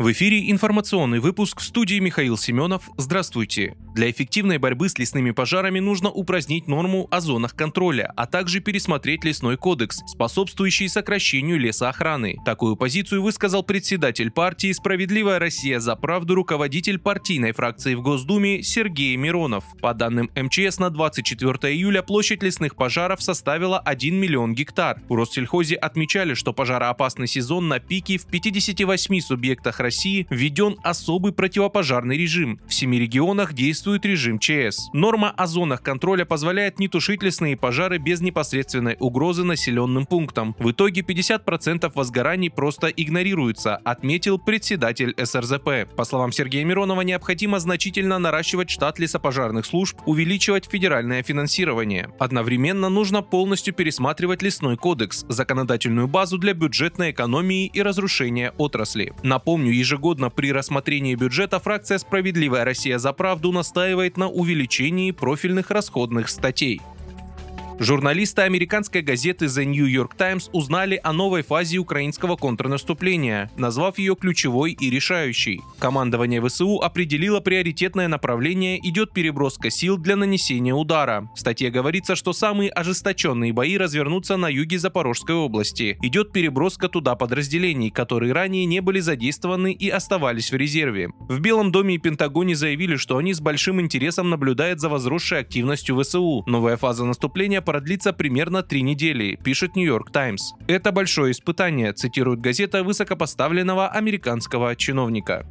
В эфире информационный выпуск, в студии Михаил Семенов. Здравствуйте. Для эффективной борьбы с лесными пожарами нужно упразднить норму о зонах контроля, а также пересмотреть лесной кодекс, способствующий сокращению лесоохраны. Такую позицию высказал председатель партии «Справедливая Россия за правду» руководитель партийной фракции в Госдуме Сергей Миронов. По данным МЧС, на 24 июля площадь лесных пожаров составила 1 миллион гектар. В Россельхозе отмечали, что пожароопасный сезон на пике в 58 субъектах России введен особый противопожарный режим. В 7 регионах действует режим ЧС. Норма о зонах контроля позволяет не тушить лесные пожары без непосредственной угрозы населенным пунктам. В итоге 50% возгораний просто игнорируются, отметил председатель СРЗП. По словам Сергея Миронова, необходимо значительно наращивать штат лесопожарных служб, увеличивать федеральное финансирование. Одновременно нужно полностью пересматривать лесной кодекс, законодательную базу для бюджетной экономии и разрушения отрасли. Напомню, ежегодно при рассмотрении бюджета фракция «Справедливая Россия за правду» настаивает на увеличении профильных расходных статей. Журналисты американской газеты The New York Times узнали о новой фазе украинского контрнаступления, назвав ее ключевой и решающей. Командование ВСУ определило приоритетное направление, идет переброска сил для нанесения удара. В статье говорится, что самые ожесточенные бои развернутся на юге Запорожской области. Идет переброска туда подразделений, которые ранее не были задействованы и оставались в резерве. В Белом доме и Пентагоне заявили, что они с большим интересом наблюдают за возросшей активностью ВСУ. Новая фаза наступления продлится примерно 3 недели, пишет New York Times. Это большое испытание, цитирует газета высокопоставленного американского чиновника.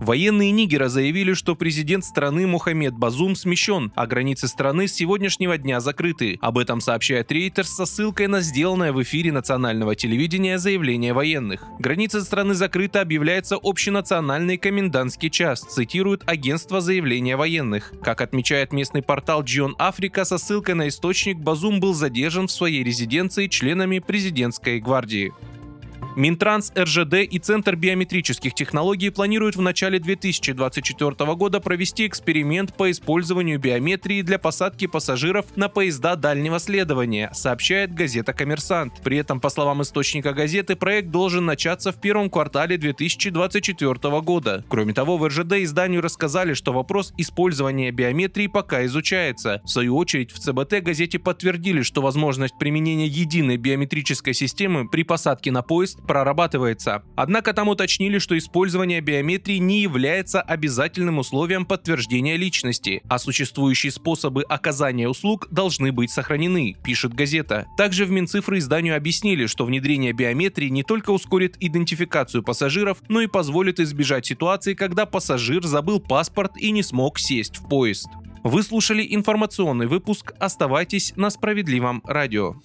Военные Нигера заявили, что президент страны Мохамед Базум смещен, а границы страны с сегодняшнего дня закрыты. Об этом сообщает Reuters со ссылкой на сделанное в эфире национального телевидения заявление военных. Граница страны закрыта, объявляется общенациональный комендантский час, цитирует агентство заявления военных. Как отмечает местный портал Джон Африка со ссылкой на источник, Базум был задержан в своей резиденции членами президентской гвардии. Минтранс, РЖД и Центр биометрических технологий планируют в начале 2024 года провести эксперимент по использованию биометрии для посадки пассажиров на поезда дальнего следования, сообщает газета «Коммерсант». При этом, по словам источника газеты, проект должен начаться в первом квартале 2024 года. Кроме того, в РЖД изданию рассказали, что вопрос использования биометрии пока изучается. В свою очередь, в ЦБТ газете подтвердили, что возможность применения единой биометрической системы при посадке на поезд прорабатывается. Однако там уточнили, что использование биометрии не является обязательным условием подтверждения личности, а существующие способы оказания услуг должны быть сохранены, пишет газета. Также в Минцифры изданию объяснили, что внедрение биометрии не только ускорит идентификацию пассажиров, но и позволит избежать ситуации, когда пассажир забыл паспорт и не смог сесть в поезд. Вы слушали информационный выпуск. Оставайтесь на Справедливом радио.